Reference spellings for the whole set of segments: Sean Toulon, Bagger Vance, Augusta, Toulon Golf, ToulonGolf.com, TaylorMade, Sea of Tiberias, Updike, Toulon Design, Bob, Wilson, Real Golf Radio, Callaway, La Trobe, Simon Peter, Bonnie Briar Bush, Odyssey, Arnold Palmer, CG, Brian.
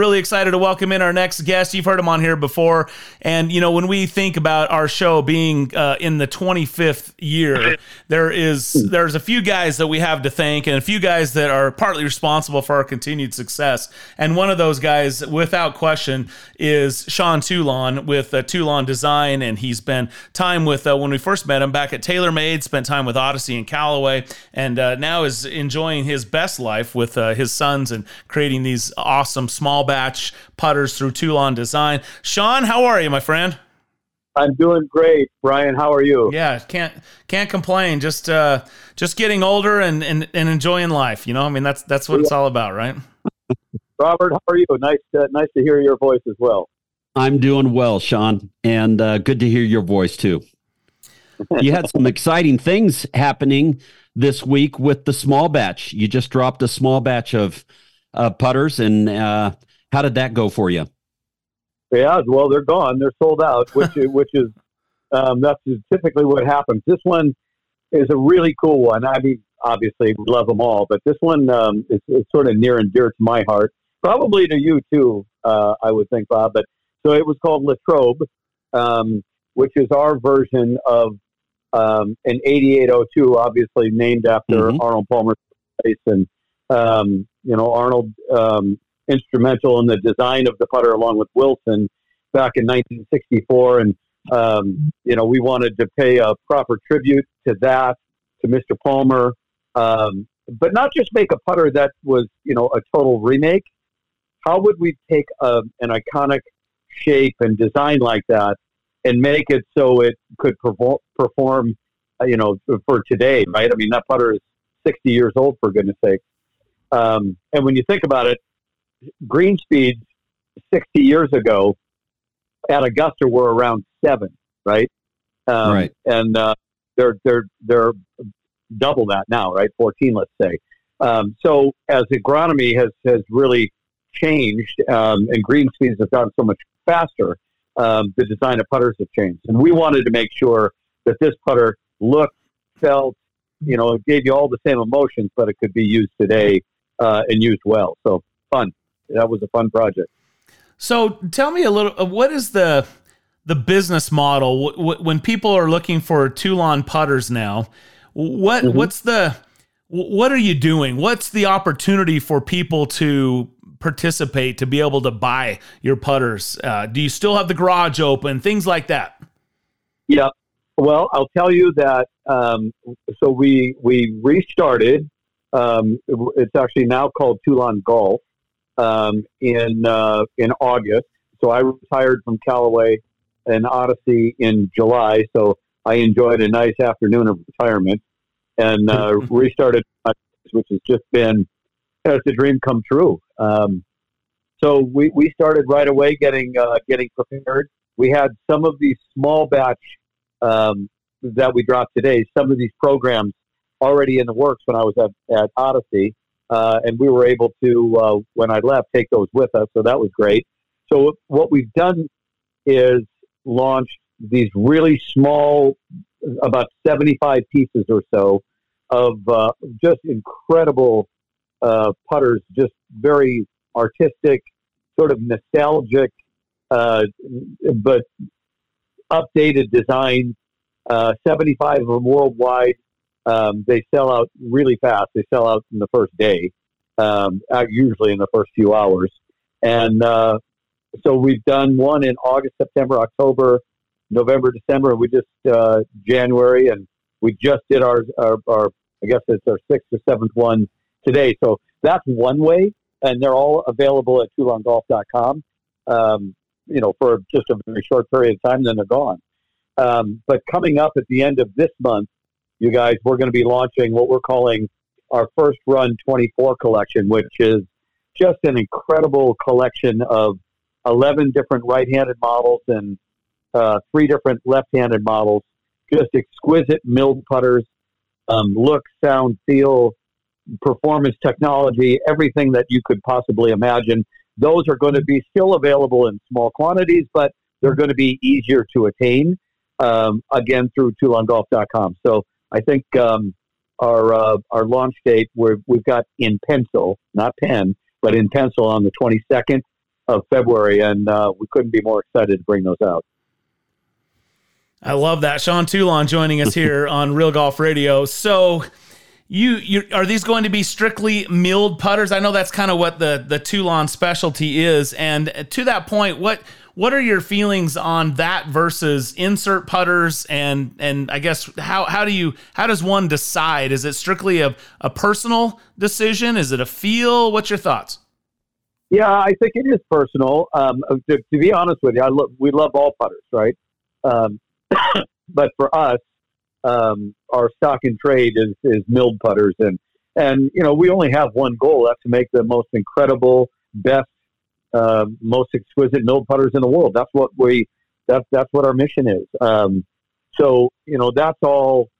really excited to welcome in our next guest. You've heard him on here before. And, you know, when we think about our show being in the 25th year, there's a few guys that we have to thank and a few guys that are partly responsible for our continued success. And one of those guys, without question, is Sean Toulon with Toulon Design. And he's been time with, when we first met him, back at TaylorMade, spent time with Odyssey and Callaway, and now is enjoying his best life with his sons and creating these awesome small batch putters through Toulon Design. Sean, how are you, my friend? I'm doing great, Brian. How are you? Yeah, can't complain. Just getting older and enjoying life. You know, I mean, that's what it's all about, right? Robert, how are you? Nice to hear your voice as well. I'm doing well, Sean, and good to hear your voice too. You had some exciting things happening this week with the small batch. You just dropped a small batch of putters, and how did that go for you? Yeah, well, they're gone. They're sold out, which is that's typically what happens. This one is a really cool one. I mean, obviously, we love them all, but this one is sort of near and dear to my heart, probably to you too, I would think, Bob. But so it was called La Trobe, which is our version of an 8802, obviously named after Arnold Palmer's place, and Arnold instrumental in the design of the putter along with Wilson back in 1964, and we wanted to pay a proper tribute to that, to Mr. Palmer, but not just make a putter that was a total remake. How would we take an iconic shape and design like that and make it so it could perform, for today, right? I mean, that putter is 60 years old, for goodness sake. And when you think about it, green speeds 60 years ago at Augusta were around 7, right? Right. And they're double that now, right? 14, let's say. So as agronomy has really changed, and green speeds have gotten so much faster, the design of putters have changed, and we wanted to make sure that this putter looked, felt, it gave you all the same emotions, but it could be used today and used well. So fun. That was a fun project. So tell me a little, what is the business model when people are looking for Toulon putters now? What are you doing? What's the opportunity for people to participate, to be able to buy your putters? Do you still have the garage open, things like that? Yeah, well, I'll tell you that so we restarted, it's actually now called Toulon Golf, in August. So I retired from Callaway and Odyssey in July, so I enjoyed a nice afternoon of retirement and restarted, which has just been, it's a dream come true. So we started right away getting prepared. We had some of these small batch that we dropped today, some of these programs already in the works when I was at Odyssey, and we were able to, when I left, take those with us, so that was great. So what we've done is launched these really small, about 75 pieces or so of just incredible putters, just very artistic, sort of nostalgic, but updated design. 75 of them worldwide. They sell out really fast. They sell out in the first day, usually in the first few hours. And so we've done one in August, September, October, November, December, and we just January, and we just did our I guess it's our 6th or 7th one today. So that's one way, and they're all available at ToulonGolf.com, for just a very short period of time, then they're gone. But coming up at the end of this month, you guys, we're going to be launching what we're calling our First Run 24 collection, which is just an incredible collection of 11 different right-handed models and 3 different left-handed models, just exquisite milled putters, look, sound, feel, performance, technology, everything that you could possibly imagine. Those are going to be still available in small quantities, but they're going to be easier to attain, again, through ToulonGolf.com. So I think our launch date, we've got in pencil, not pen, but in pencil on the 22nd, of February, and we couldn't be more excited to bring those out. I love that. Sean Toulon joining us here on Real Golf Radio. So you are these going to be strictly milled putters? I know that's kind of what the Toulon specialty is. And to that point, what are your feelings on that versus insert putters? And I guess how does one decide? Is it strictly a personal decision? Is it a feel? What's your thoughts? Yeah, I think it is personal. To be honest with you, we love all putters, right? But for us, our stock in trade is milled putters, and you know, we only have one goal: that's to make the most incredible, best, most exquisite milled putters in the world. That's what that's what our mission is. So you know, that's all.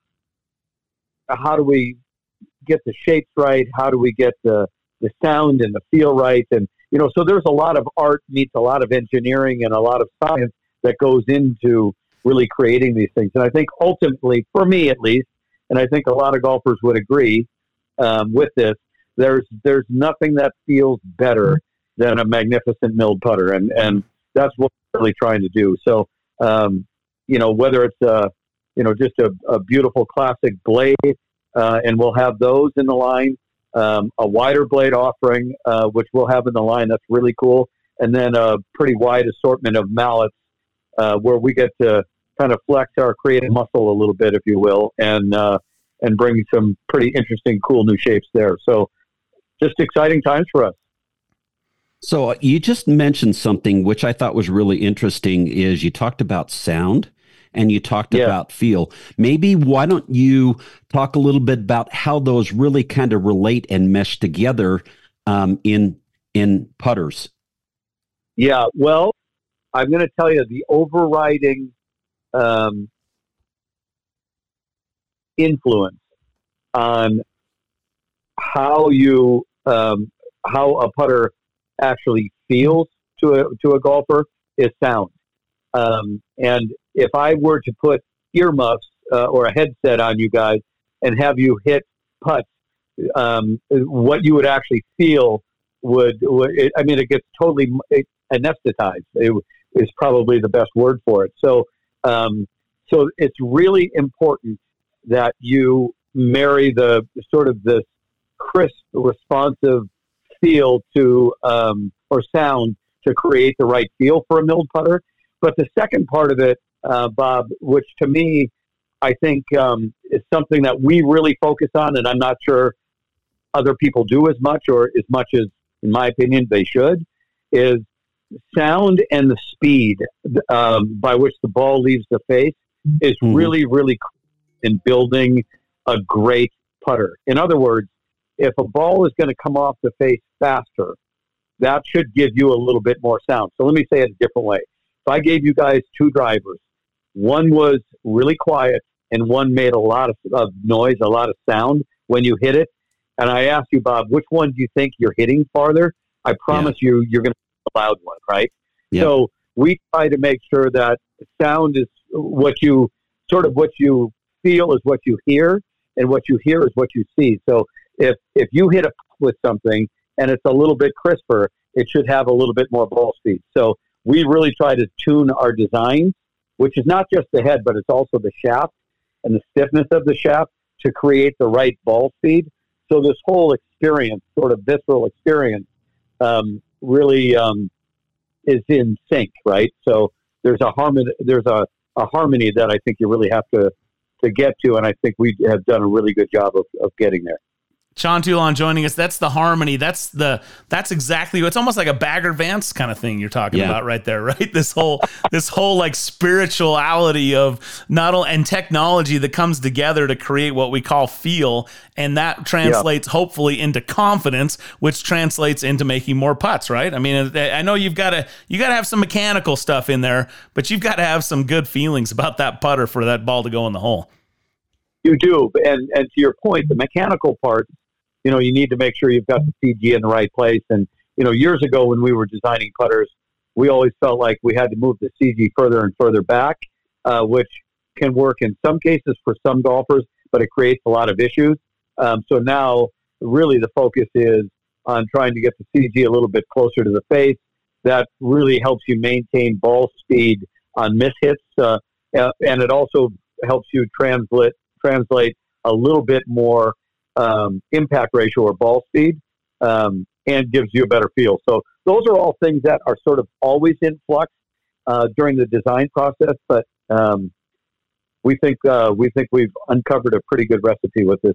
How do we get the shapes right? How do we get the sound and the feel right? And you know, so there's a lot of art meets a lot of engineering and a lot of science that goes into really creating these things. And I think ultimately, for me at least, and I think a lot of golfers would agree with this, there's nothing that feels better than a magnificent milled putter. And that's what we're really trying to do. So, you know, whether it's, just a beautiful classic blade, and we'll have those in the line, a wider blade offering, which we'll have in the line. That's really cool. And then a pretty wide assortment of mallets, where we get to kind of flex our creative muscle a little bit, if you will, and bring some pretty interesting, cool new shapes there. So just exciting times for us. So you just mentioned something which I thought was really interesting, is you talked about sound and you talked about feel. Maybe why don't you talk a little bit about how those really kind of relate and mesh together in putters? Yeah, well, I'm going to tell you the overriding influence on how a putter actually feels to a golfer is sound. And if I were to put earmuffs or a headset on you guys and have you hit putts, what you would actually feel it gets totally anesthetized. It is probably the best word for it. So it's really important that you marry the sort of this crisp, responsive feel to or sound to create the right feel for a milled putter. But the second part of it, Bob, which to me, I think is something that we really focus on, and I'm not sure other people do as much, or as much as, in my opinion, they should, is sound and the speed by which the ball leaves the face is really, really cool in building a great putter. In other words, if a ball is going to come off the face faster, that should give you a little bit more sound. So let me say it a different way. If I gave you guys two drivers, one was really quiet and one made a lot of noise, a lot of sound when you hit it, and I asked you, Bob, which one do you think you're hitting farther? I promise you, you're going to a loud one, right? Yeah. So we try to make sure that sound is what you feel is what you hear, and what you hear is what you see. So if you hit up with something and it's a little bit crisper, it should have a little bit more ball speed. So we really try to tune our design, which is not just the head, but it's also the shaft and the stiffness of the shaft to create the right ball speed. So this whole experience, sort of visceral experience, really is in sync, right? So there's a harmony that I think you really have to get to, and I think we have done a really good job of getting there. Sean Toulon joining us. That's the harmony. That's exactly. It's almost like a Bagger Vance kind of thing you're talking about right there, right? This whole like spirituality of not only and technology that comes together to create what we call feel, and that translates hopefully into confidence, which translates into making more putts, right? I mean, I know you got to have some mechanical stuff in there, but you've got to have some good feelings about that putter for that ball to go in the hole. You do, and to your point, the mechanical part. You know, you need to make sure you've got the CG in the right place. And, you know, years ago when we were designing putters, we always felt like we had to move the CG further and further back, which can work in some cases for some golfers, but it creates a lot of issues. So now really the focus is on trying to get the CG a little bit closer to the face, that really helps you maintain ball speed on mishits, and it also helps you translate a little bit more impact ratio or ball speed, and gives you a better feel. So those are all things that are sort of always in flux during the design process, but we think we've uncovered a pretty good recipe with this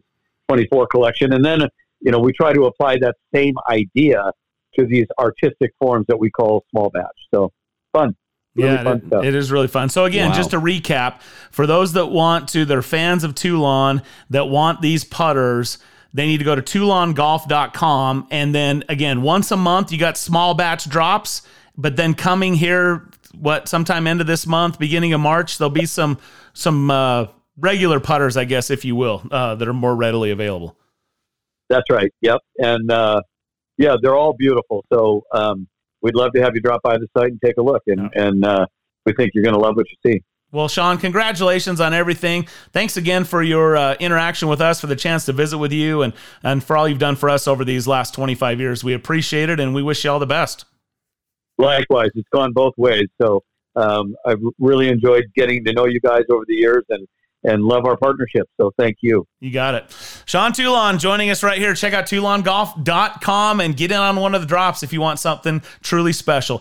24 collection. And then, you know, we try to apply that same idea to these artistic forms that we call small batch. So fun. Really fun stuff. It is really fun. So again, just to recap, for those that want to, they're fans of Toulon, that want these putters, they need to go to ToulonGolf.com. And then again, once a month, you got small batch drops, but then coming here, sometime end of this month, beginning of March, there'll be some regular putters, I guess, if you will, that are more readily available. That's right. Yep. And, they're all beautiful. So, we'd love to have you drop by the site and take a look, and we think you're going to love what you see. Well, Sean, congratulations on everything. Thanks again for your interaction with us, for the chance to visit with you, and for all you've done for us over these last 25 years. We appreciate it, and we wish you all the best. Likewise. It's gone both ways. So I've really enjoyed getting to know you guys over the years, and love our partnership. So thank you. You got it. Sean Toulon joining us right here. Check out ToulonGolf.com and get in on one of the drops if you want something truly special.